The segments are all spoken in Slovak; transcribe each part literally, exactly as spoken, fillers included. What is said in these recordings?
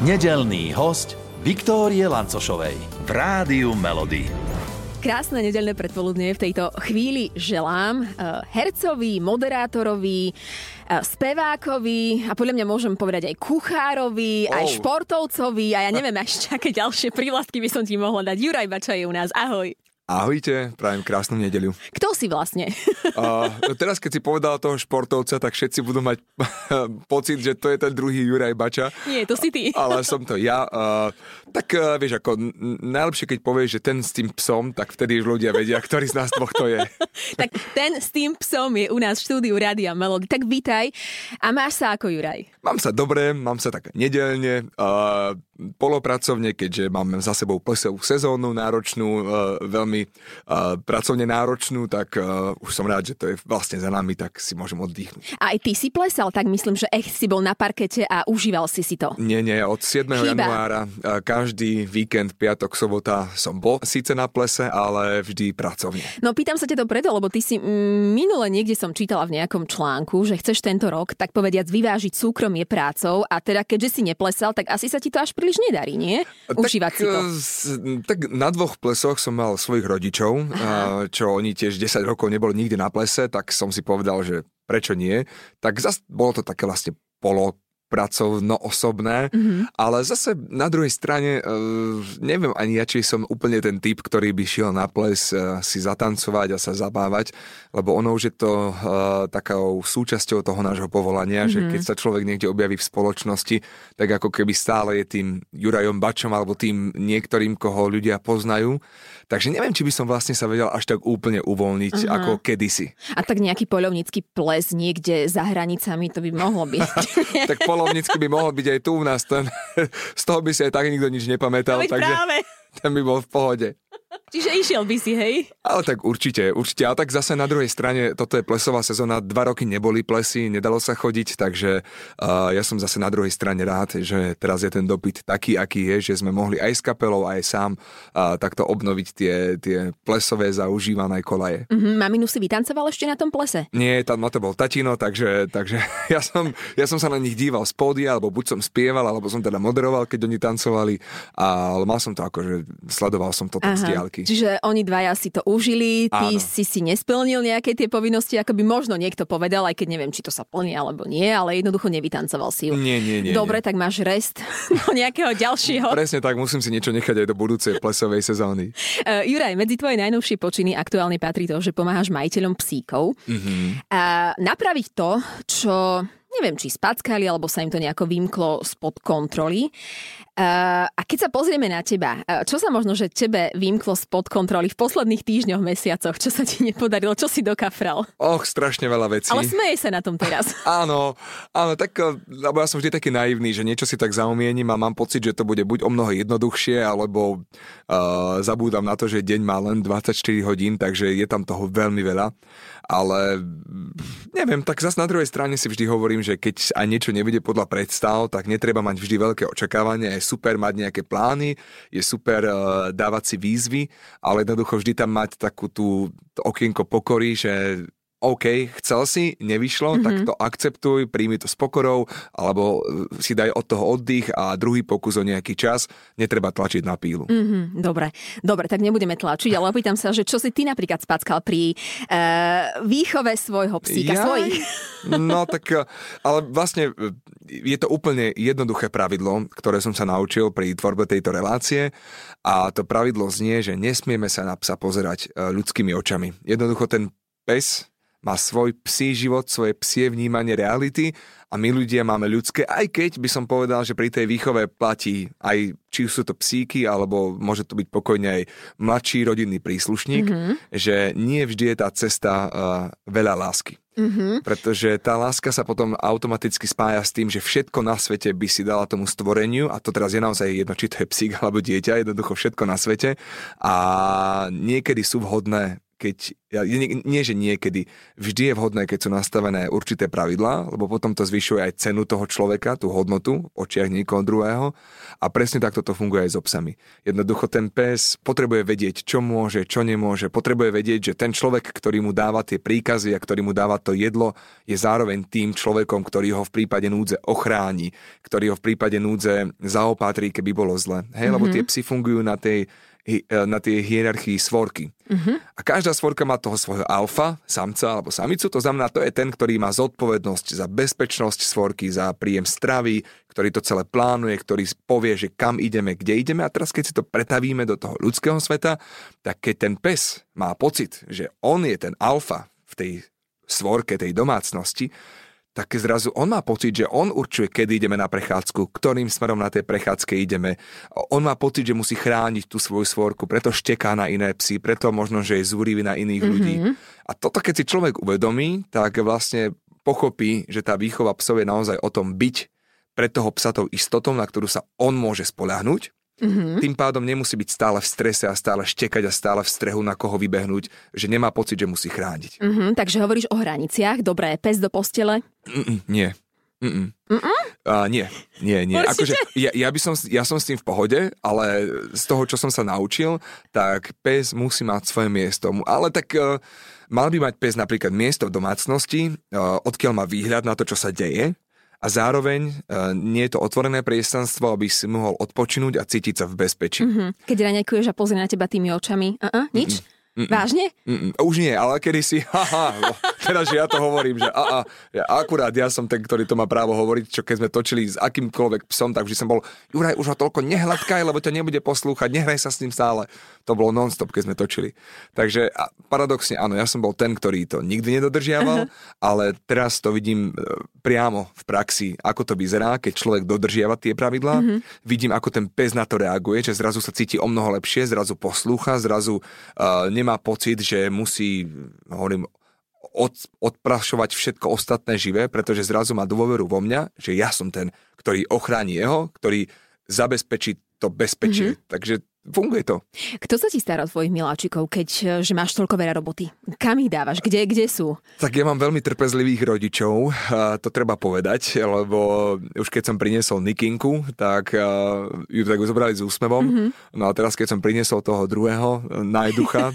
Nedeľný hosť Viktórie Lancošovej v Rádiu Melody. Krásne nedeľné predpoludne v tejto chvíli želám hercovi, moderátorovi, spevákovi a podľa mňa môžem povedať aj kuchárovi, oh. aj športovcovi a ja neviem až aké ďalšie prívlastky by som ti mohla dať. Juraj Bača je u nás, ahoj. Ahojte, prajem krásnu nedeľu. Kto si vlastne? Uh, teraz, keď si povedal toho športovca, tak všetci budú mať pocit, že to je ten druhý Juraj Bača. Nie, to si ty. Ale som to ja. Uh, tak uh, vieš, ako najlepšie, keď povieš, že ten s tým psom, tak vtedy už ľudia vedia, ktorý z nás dvoch to je. Tak ten s tým psom je u nás v štúdiu Rádia Melody. Tak vítaj. A máš sa ako Juraj? Mám sa dobre, mám sa tak nedeľne, uh, polopracovne, keďže mám za sebou plesovú sezónu náročnú, uh, veľmi pracovne náročnú, tak uh, už som rád, že to je vlastne za nami, tak si môžem oddychnúť. A aj ty si plesal, tak myslím, že echt si bol na parkete a užíval si si to. Nie, nie, od siedmeho Chyba. januára uh, každý víkend, piatok, sobota som bol síce na plese, ale vždy pracovne. No pýtam sa ťa to preto, lebo ty si mm, minule niekde som čítala v nejakom článku, že chceš tento rok, tak povediac, vyvážiť súkromie prácou a teda keďže si neplesal, tak asi sa ti to až príliš nedarí, nie? Užívať tak, si to. Tak na dvoch plesoch som mal svoj rodičov, aha, čo oni tiež desať rokov neboli nikdy na plese, tak som si povedal, že prečo nie. Tak zase bolo to také vlastne polopracovno-osobné, mm-hmm, ale zase na druhej strane neviem ani ja, či som úplne ten typ, ktorý by šiel na ples si zatancovať a sa zabávať, lebo ono už je to uh, takou súčasťou toho nášho povolania, mm-hmm, že keď sa človek niekde objaví v spoločnosti, tak ako keby stále je tým Jurajom Bačom alebo tým niektorým, koho ľudia poznajú. Takže neviem, či by som vlastne sa vedel až tak úplne uvoľniť, uh-huh, ako kedysi. A tak nejaký poľovnícky ples niekde za hranicami, to by mohlo byť. Tak poľovnícky by mohol byť aj tu u nás. Ten, z toho by si aj tak nikto nič nepamätal. No takže práve. Ten by bol v pohode. Čiže išiel by si, hej? Ale tak určite, určite. A tak zase na druhej strane, toto je plesová sezóna, dva roky neboli plesy, nedalo sa chodiť, takže uh, ja som zase na druhej strane rád, že teraz je ten dopyt taký, aký je, že sme mohli aj s kapelou, aj sám uh, takto obnoviť tie, tie plesové zaužívané kolaje. Mm-hmm, maminu si vytancoval ešte na tom plese? Nie, tam to bol tatino, takže, takže ja, som, ja som sa na nich díval z pódia, alebo buď som spieval, alebo som teda moderoval, keď oni tancovali, ale mal som to akože, sledoval som to z diaľky. Čiže oni dvaja si to užili, ty áno, si si nesplnil nejaké tie povinnosti, ako by možno niekto povedal, aj keď neviem, či to sa plní alebo nie, ale jednoducho nevytancoval si ju. Nie, nie, nie. Dobre, nie. Tak máš rest do nejakého ďalšieho. Presne tak, musím si niečo nechať aj do budúcej plesovej sezóny. Uh, Juraj, medzi tvoje najnovšie počiny aktuálne patrí to, že pomáhaš majiteľom psíkov. Mm-hmm. A napraviť to, čo neviem, či spackali, alebo sa im to nejako vymklo spod kontroly. Uh, a keď sa pozrieme na teba, čo sa možno, že tebe vymklo spod kontroly v posledných týždňoch, mesiacoch? Čo sa ti nepodarilo? Čo si dokafral? Och, strašne veľa vecí. Ale smeješ sa na tom teraz. áno, áno, tak, lebo ja som vždy taký naivný, že niečo si tak zaumiením a mám pocit, že to bude buď o mnoho jednoduchšie, alebo uh, zabúdam na to, že deň má len dvadsaťštyri hodín, takže je tam toho veľmi veľa. Ale neviem, tak zase na druhej strane si vždy hovorím, že keď aj niečo nebude podľa predstav, tak netreba mať vždy veľké očakávania, je super mať nejaké plány, je super uh, dávať si výzvy, ale jednoducho vždy tam mať takú tú okienko pokory, že OK, chcel si, nevyšlo, mm-hmm, tak to akceptuj, príjmi to s pokorou, alebo si daj od toho oddych a druhý pokus o nejaký čas, netreba tlačiť na pílu. Mm-hmm, dobre, dobre, tak nebudeme tlačiť, ale opýtam sa, že čo si ty napríklad spackal pri uh, výchove svojho psíka, ja? svojich? No tak, ale vlastne je to úplne jednoduché pravidlo, ktoré som sa naučil pri tvorbe tejto relácie a to pravidlo znie, že nesmieme sa na psa pozerať ľudskými očami. Jednoducho ten pes má svoj psí život, svoje psie vnímanie reality a my ľudia máme ľudské, aj keď by som povedal, že pri tej výchove platí aj, či sú to psíky, alebo môže to byť pokojne aj mladší rodinný príslušník, mm-hmm, že nie vždy je tá cesta uh, veľa lásky. Mm-hmm. Pretože tá láska sa potom automaticky spája s tým, že všetko na svete by si dala tomu stvoreniu a to teraz je naozaj jedno, či to je psík alebo dieťa, jednoducho všetko na svete a niekedy sú vhodné keď, nie, nie že niekedy, vždy je vhodné, keď sú nastavené určité pravidlá, lebo potom to zvyšuje aj cenu toho človeka, tú hodnotu, očiach niekoho druhého. A presne takto to funguje aj so psami. Jednoducho ten pes potrebuje vedieť, čo môže, čo nemôže, potrebuje vedieť, že ten človek, ktorý mu dáva tie príkazy a ktorý mu dáva to jedlo, je zároveň tým človekom, ktorý ho v prípade núdze ochráni, ktorý ho v prípade núdze zaopatrí, keby bolo zle. Hej, mm-hmm. Lebo tie psi fungujú na tej na tej hierarchii svorky. Uh-huh. A každá svorka má toho svojho alfa, samca alebo samicu, to znamená, to je ten, ktorý má zodpovednosť za bezpečnosť svorky, za príjem stravy, ktorý to celé plánuje, ktorý povie, že kam ideme, kde ideme. A teraz, keď si to pretavíme do toho ľudského sveta, tak keď ten pes má pocit, že on je ten alfa v tej svorke, tej domácnosti, tak zrazu on má pocit, že on určuje, kedy ideme na prechádzku, ktorým smerom na tej prechádzke ideme. On má pocit, že musí chrániť tú svoju svorku, preto šteká na iné psy, preto možno, že je zúrivý na iných mm-hmm. ľudí. A toto, keď si človek uvedomí, tak vlastne pochopí, že tá výchova psov je naozaj o tom byť pre toho psa tou istotou, na ktorú sa on môže spoľahnúť. Mm-hmm. Tým pádom nemusí byť stále v strese a stále štekať a stále v strehu, na koho vybehnúť, že nemá pocit, že musí chrániť. Mm-hmm, takže hovoríš o hraniciach. Dobré, pes do postele? Mm-mm, nie. Mm-mm. Mm-mm? Uh, nie, nie, nie. Akože, ja, ja, by som, ja som s tým v pohode, ale z toho, čo som sa naučil, tak pes musí mať svoje miesto. Ale tak uh, mal by mať pes napríklad miesto v domácnosti, uh, odkiaľ má výhľad na to, čo sa deje. A zároveň e, nie je to otvorené priestranstvo, aby si mohol odpočinúť a cítiť sa v bezpečí. Mm-hmm. Keď raňajkuješ a pozrie na teba tými očami, uh-uh, nič? Mm-mm. Mm-mm. Vážne? Mm-mm. Už nie, ale kedysi, haha, teraz, že ja to hovorím, že a, a, ja, akurát ja som ten, ktorý to má právo hovoriť, čo keď sme točili s akýmkoľvek psom, tak vždy som bol, Juraj, už ho toľko nehladkaj, lebo ťa nebude poslúchať, nehraj sa s ním stále. To bolo non-stop, keď sme točili. Takže a paradoxne, áno, ja som bol ten, ktorý to nikdy nedodržiaval, uh-huh. ale teraz to vidím priamo v praxi, ako to vyzerá, keď človek dodržiava tie pravidlá. Uh-huh. Vidím, ako ten pes na to reaguje, že zrazu sa cíti o mnoho lepšie, zrazu poslúcha, zrazu uh, nemá pocit, že musí, hovorím, od, odprašovať všetko ostatné živé, pretože zrazu má dôveru vo mňa, že ja som ten, ktorý ochráni jeho, ktorý zabezpečí to bezpečie. Mm-hmm. Takže funguje to. Kto sa ti stará o tvojich miláčikov, keďže máš toľko veľa roboty? Kam ich dávaš? Kde, kde sú? Tak ja mám veľmi trpezlivých rodičov, to treba povedať, lebo už keď som priniesol Nikinku, tak ju tak zobrali s úsmevom. Mm-hmm. No a teraz, keď som priniesol toho druhého najducha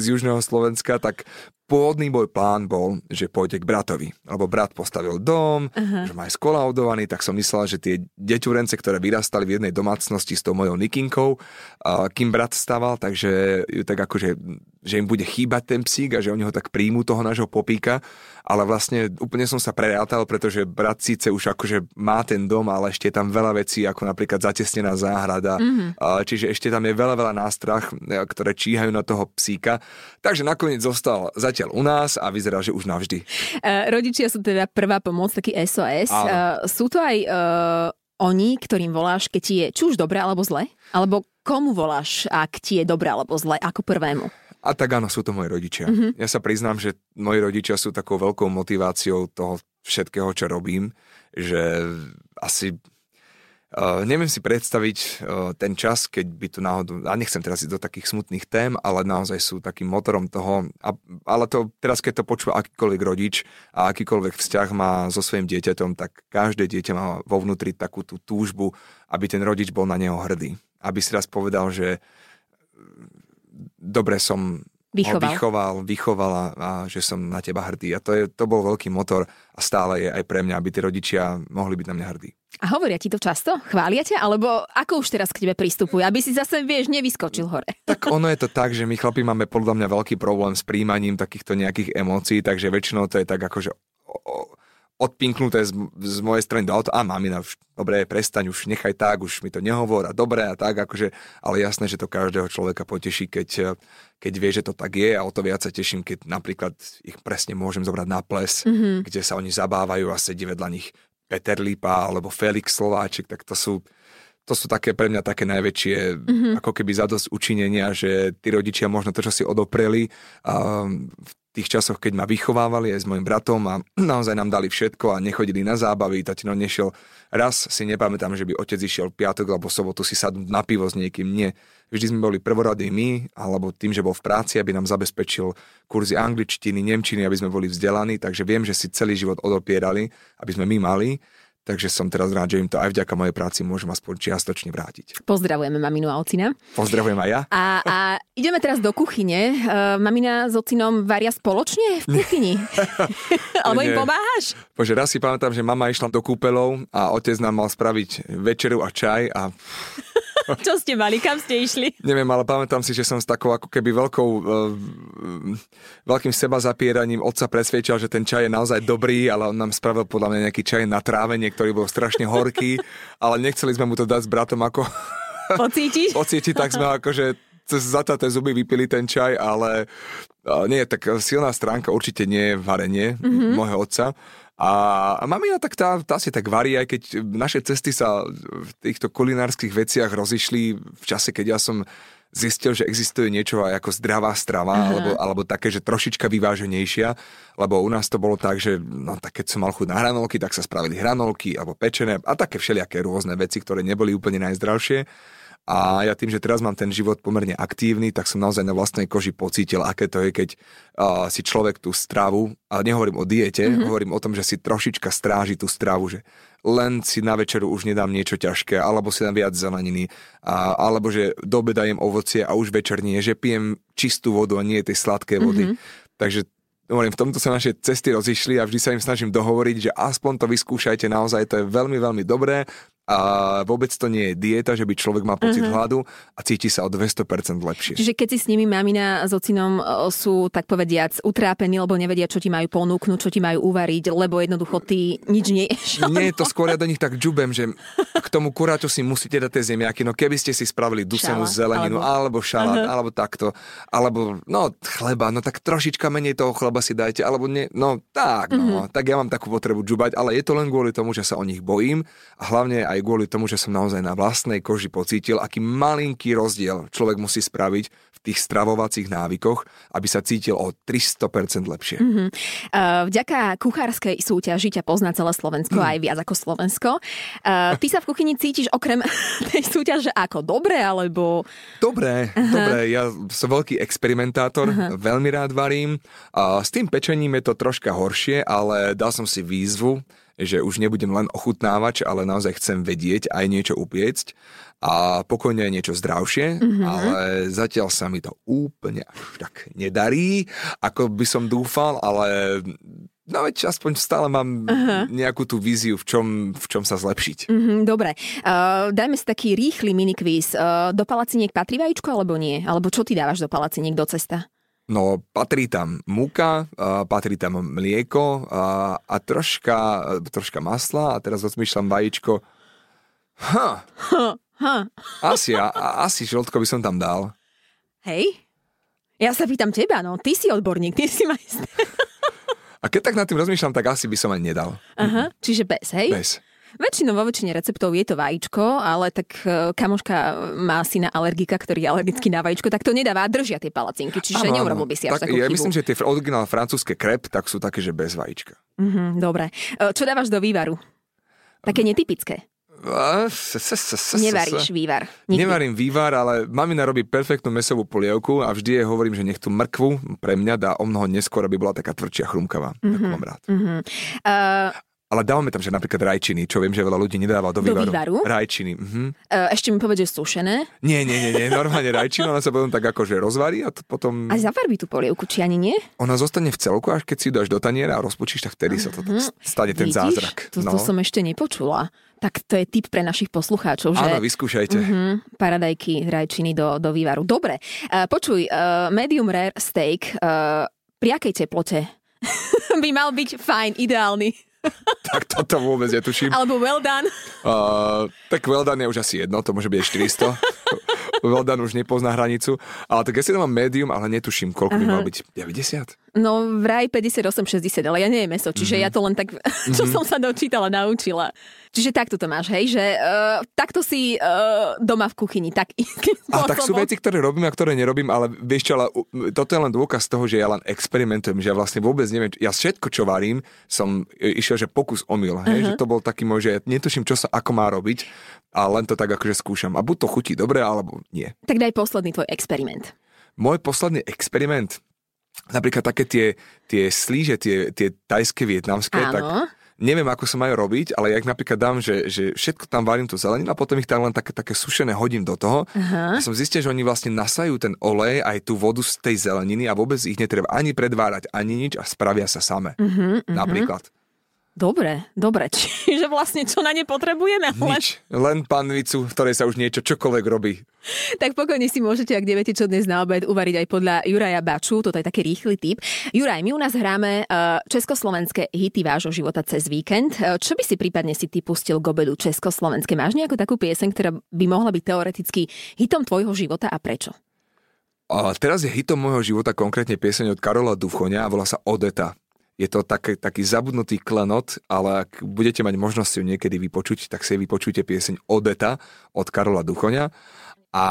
z južného Slovenska, tak pôvodný môj plán bol, že pôjde k bratovi. Lebo brat postavil dom, uh-huh. že ma aj skolaudovaný, tak som myslel, že tie deťurence, ktoré vyrastali v jednej domácnosti s tou mojou Nikinkou, uh, kým brat staval, takže tak akože, že im bude chýbať ten psík a že oni ho tak príjmu toho nášho popíka. Ale vlastne úplne som sa prerátal, pretože brat síce už akože má ten dom, ale ešte je tam veľa vecí, ako napríklad zatesnená záhrada. Uh-huh. Uh, čiže ešte tam je veľa, veľa nástrah, ktoré číhajú na toho psíka. Takže nakoniec zostal zatiaľ u nás a vyzerá, že už navždy. Uh, rodičia sú teda prvá pomoc, taký es o es. Uh, sú to aj uh, oni, ktorým voláš, keď ti je či už dobre alebo zle? Alebo komu voláš, ak ti je dobre alebo zle, ako prvému? A tak áno, sú to moji rodičia. Uh-huh. Ja sa priznám, že moji rodičia sú takou veľkou motiváciou toho všetkého, čo robím, že asi... Uh, neviem si predstaviť uh, ten čas, keď by tu náhodou, a nechcem teraz ísť do takých smutných tém, ale naozaj sú takým motorom toho, a, ale to teraz, keď to počúva akýkoľvek rodič a akýkoľvek vzťah má so svojím dieťatom, tak každé dieťa má vo vnútri takú tú túžbu, aby ten rodič bol na neho hrdý. Aby si raz povedal, že dobre som vychoval, vychoval vychovala a že som na teba hrdý. A to, je, to bol veľký motor a stále je aj pre mňa, aby tí rodičia mohli byť na mňa hrdí. A hovoria ti to často? Chvália ťa? Alebo ako už teraz k tebe pristupujú? Aby si zase, vieš, nevyskočil hore. Tak ono je to tak, že my chlapi máme podľa mňa veľký problém s príjmaním takýchto nejakých emócií, takže väčšinou to je tak akože odpinknuté z, z mojej strany do auta. A mamina, už, dobre, prestaň, už nechaj tak, už mi to nehovor a dobre a tak, akože, ale jasné, že to každého človeka poteší, keď, keď vie, že to tak je a o to viac sa teším, keď napríklad ich presne môžem zobrať na ples, mm-hmm. kde sa oni zabávajú a sedí vedľa nich Peter Lipa alebo Felix Slováček, tak to sú, to sú také pre mňa také najväčšie, mm-hmm. ako keby zadosť učinenia, že tí rodičia možno to, čo si odopreli um, v tých časoch, keď ma vychovávali aj s mojim bratom a naozaj nám dali všetko a nechodili na zábavy, tatino nešiel. Raz si nepamätám, že by otec išiel piatok alebo sobotu si sadnúť na pivo s niekým. Nie. Vždy sme boli prvoradí my, alebo tým, že bol v práci, aby nám zabezpečil kurzy angličtiny, nemčiny, aby sme boli vzdelaní, takže viem, že si celý život odopierali, aby sme my mali. Takže som teraz rád, že im to aj vďaka mojej práci môžem aspoň čiastočne vrátiť. Pozdravujeme maminu a ocina. Pozdravujem aj ja. A, a ideme teraz do kuchyne. Uh, mamina s ocinom varia spoločne v kuchyni? Alebo im pomáhaš? Bože, raz si pamätám, že mama išla do kúpeľov a otec nám mal spraviť večeru a čaj a... Čo ste mali? Kam ste išli? Neviem, ale pamätám si, že som s takou ako keby veľkou e, veľkým sebazapieraním otca presviečal, že ten čaj je naozaj dobrý, ale on nám spravil podľa mňa nejaký čaj na trávenie, ktorý bol strašne horký, ale nechceli sme mu to dať s bratom ako... Pocítiš? Pocítiš, tak sme akože cez zatáté zuby vypili ten čaj, ale nie, tak silná stránka určite nie je varenie mm-hmm. môjho otca. A mamina tak tá, tá si tak varí, aj keď naše cesty sa v týchto kulinárskych veciach rozišli v čase, keď ja som zistil, že existuje niečo aj ako zdravá strava, alebo, alebo také, že trošička vyváženejšia, lebo u nás to bolo tak, že no, tak keď som mal chuť na hranolky, tak sa spravili hranolky, alebo pečené a také všelijaké rôzne veci, ktoré neboli úplne najzdravšie. A ja tým, že teraz mám ten život pomerne aktívny, tak som naozaj na vlastnej koži pocítil, aké to je, keď uh, si človek tú stravu, ale nehovorím o diete, mm-hmm. hovorím o tom, že si trošička stráži tú stravu, že len si na večeru už nedám niečo ťažké, alebo si dám viac zeleniny, a, alebo že do obeda jem ovocie a už večer nie, že pijem čistú vodu a nie tej sladké vody. Mm-hmm. Takže hovorím, v tomto sa naše cesty rozišli a vždy sa im snažím dohovoriť, že aspoň to vyskúšajte, naozaj to je veľmi, veľmi dobré. A vôbec to nie je dieta, že by človek mal pocit uh-huh. hladu a cíti sa o dvesto percent lepšie. Čiže keď si s nimi mamina s ocinom sú, tak povediac, utrápení, lebo nevedia, čo ti majú ponúknuť, čo ti majú uvariť, lebo jednoducho ty nič neješ. Nie je to skôr, ja do nich tak džubem, že k tomu kuráťu si musíte dať tie zemiaky, no keby ste si spravili dusenú zeleninu, alebo, alebo šalát, uh-huh. alebo takto, alebo no chleba, no tak trošička menej toho chleba si dajte, alebo nie, no tak, no, uh-huh. tak ja mám takú potrebu džubať, ale je to len kvôli tomu, že sa o nich bojím a hlavne aj kvôli tomu, že som naozaj na vlastnej koži pocítil, aký malinký rozdiel človek musí spraviť v tých stravovacích návykoch, aby sa cítil o tristo percent lepšie. Mm-hmm. Uh, vďaka kuchárskej súťaži ťa pozná celé Slovensko, mm. aj viac ako Slovensko. Uh, ty sa v kuchyni cítiš okrem tej súťaže ako dobre, alebo... Dobre, uh-huh. dobre. Ja som veľký experimentátor, uh-huh. veľmi rád varím. Uh, s tým pečením je to troška horšie, ale dal som si výzvu, že už nebudem len ochutnávač, ale naozaj chcem vedieť aj niečo upiecť a pokojne aj niečo zdravšie, mm-hmm. ale zatiaľ sa mi to úplne až tak nedarí, ako by som dúfal, ale no veď aspoň stále mám Aha. nejakú tú víziu, v čom, v čom sa zlepšiť. Mm-hmm, dobre, uh, dajme si taký rýchly minikvíz. Uh, do palaciniek patrí vajíčko alebo nie? Alebo čo ty dávaš do palaciniek do cesta? No, patrí tam múka, uh, patrí tam mlieko uh, a troška, uh, troška masla a teraz rozmýšľam vajíčko. Ha. Ha, ha. Asi, a, asi žltko by som tam dal. Hej, ja sa pýtam teba, no, ty si odborník, ty si majster. A keď tak nad tým rozmýšľam, tak asi by som aj nedal. Aha, mhm. Čiže bez, hej? Bez. Väčšinou vo väčšine receptov je to vajíčko, ale tak kamoška má syna alergika, ktorý je alergický na vajíčko, tak to nedáva, držia tie palacinky, čiže ano, neurobil by si až tak, takú ja chybu. Ja myslím, že tie originál francúzske krep, tak sú také, že bez vajíčka. Mm-hmm, dobre. Čo dávaš do vývaru? Také netypické. Nevaríš vývar. Nikdy. Nevarím vývar, ale mamina robí perfektnú mäsovú polievku a vždy jej hovorím, že nech tú mrkvu pre mňa dá o mnoho neskôr, aby bola taká tvrdšia, chrumkavá. Mm-hmm, tak mám rád. Mm-hmm. Uh... Ale dávame tam, že napríklad rajčiny, čo viem, že veľa ľudí nedáva do vývaru. Do vývaru? Rajčiny. Mhm. Ešte mi povedz, že sušené? Nie, nie, nie, nie. Normálne rajčina, ona sa potom tak akože rozvarí a to potom... A zavarbí tú polievku, či ani nie? Ona zostane v celku, až keď si ju dáš do taniera a rozpočíš, tak vtedy sa to tak stane ten zázrak. Vidíš? To som ešte nepočula. Tak to je tip pre našich poslucháčov, že... Áno, vyskúšajte. Uh-huh, paradajky, rajčiny do, do vývaru. Dobre. Uh, počuj, uh, medium rare steak, uh, pri akej teplote by mal byť fajn, ideálny? Tak toto vôbec netuším. Alebo well done. Uh, tak well done je už asi jedno, to môže byť štyristo. Well done už nepozná hranicu. Ale tak ja si to mám medium, ale netuším, koľko Aha. by mal byť. deväťdesiat? No vraj päťdesiatosem šesťdesiat, ale ja nie je mäso, čiže mm-hmm. ja to len tak, čo mm-hmm. som sa dočítala, naučila. Čiže takto to máš, hej, že uh, takto si uh, doma v kuchyni, tak A tak sú veci, ktoré robím a ktoré nerobím, ale vieš čo, ale, toto je len dôkaz toho, že ja len experimentujem, že ja vlastne vôbec neviem, ja všetko, čo varím, som išiel, že pokus omyl, hej, uh-huh. že to bol taký môj, že netuším, čo sa, ako má robiť a len to tak akože skúšam a buď to chutí dobre, alebo nie. Tak daj posledný tvoj experiment. Môj posledný experiment? Napríklad také tie, tie slíže, tie, tie tajské, vietnamské, áno. tak neviem, ako sa majú robiť, ale ja ich napríklad dám, že, že všetko tam varím tú zeleninu a potom ich tam len také, také sušené hodím do toho. Uh-huh. A som zistil, že oni vlastne nasajú ten olej aj tú vodu z tej zeleniny a vôbec ich netreba ani predvárať, ani nič a spravia sa same. Uh-huh, uh-huh. Napríklad. Dobre, dobre. Čiže vlastne čo na ne potrebujeme? Nič, len panvicu, v ktorej sa už niečo čokoľvek robí. Tak pokojne si môžete, ak neviete, čo dnes na obed, uvariť aj podľa Juraja Baču. Toto je taký rýchly tip. Juraj, my u nás hráme československé hity vášho života cez víkend. Čo by si prípadne si ty pustil k obedu československé? Máš nejakú takú pieseň, ktorá by mohla byť teoreticky hitom tvojho života a prečo? A teraz je hitom môjho života konkrétne pieseň od Karola Duchoňa a volá sa Odeta. Je to taký, taký zabudnutý klenot, ale ak budete mať možnosť ju niekedy vypočuť, tak si vypočujte pieseň Odeta od Karola Duchoňa. A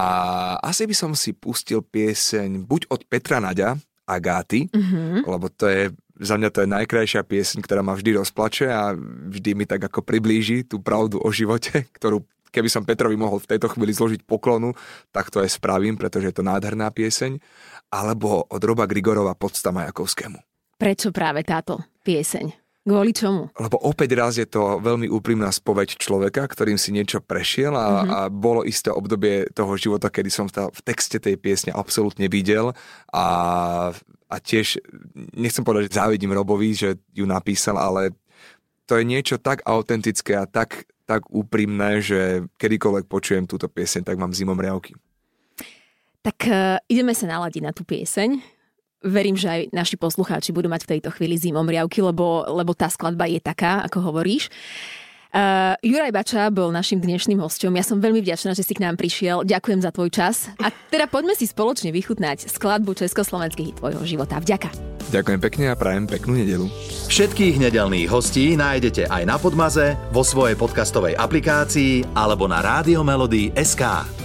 asi by som si pustil pieseň buď od Petra Náda, Agáty, mm-hmm. lebo to je, za mňa to je najkrajšia pieseň, ktorá ma vždy rozplače a vždy mi tak ako priblíži tú pravdu o živote, ktorú keby som Petrovi mohol v tejto chvíli zložiť poklonu, tak to aj spravím, pretože je to nádherná pieseň. Alebo od Roba Grigorova Podsta Mayakovskému. Prečo práve táto pieseň? Kvôli čomu? Lebo opäť raz je to veľmi úprimná spoveď človeka, ktorým si niečo prešiel a, mm-hmm. a bolo isté obdobie toho života, kedy som v texte tej piesne absolútne videl a, a tiež, nechcem povedať, že závidím Robovi, že ju napísal, ale to je niečo tak autentické a tak, tak úprimné, že kedykoľvek počujem túto pieseň, tak mám zimom riavky. Tak uh, ideme sa naladiť na tú pieseň. Verím, že aj naši poslucháči budú mať v tejto chvíli zimom riavky, lebo, lebo tá skladba je taká, ako hovoríš. Uh, Juraj Bača bol našim dnešným hosťom. Ja som veľmi vďačná, že si k nám prišiel. Ďakujem za tvoj čas. A teda poďme si spoločne vychutnať skladbu československých tvojho života. Vďaka. Ďakujem pekne a prajem peknú nedeľu. Všetkých nedeľných hostí nájdete aj na Podmaze, vo svojej podcastovej aplikácii alebo na Rádio Melody bodka es ká.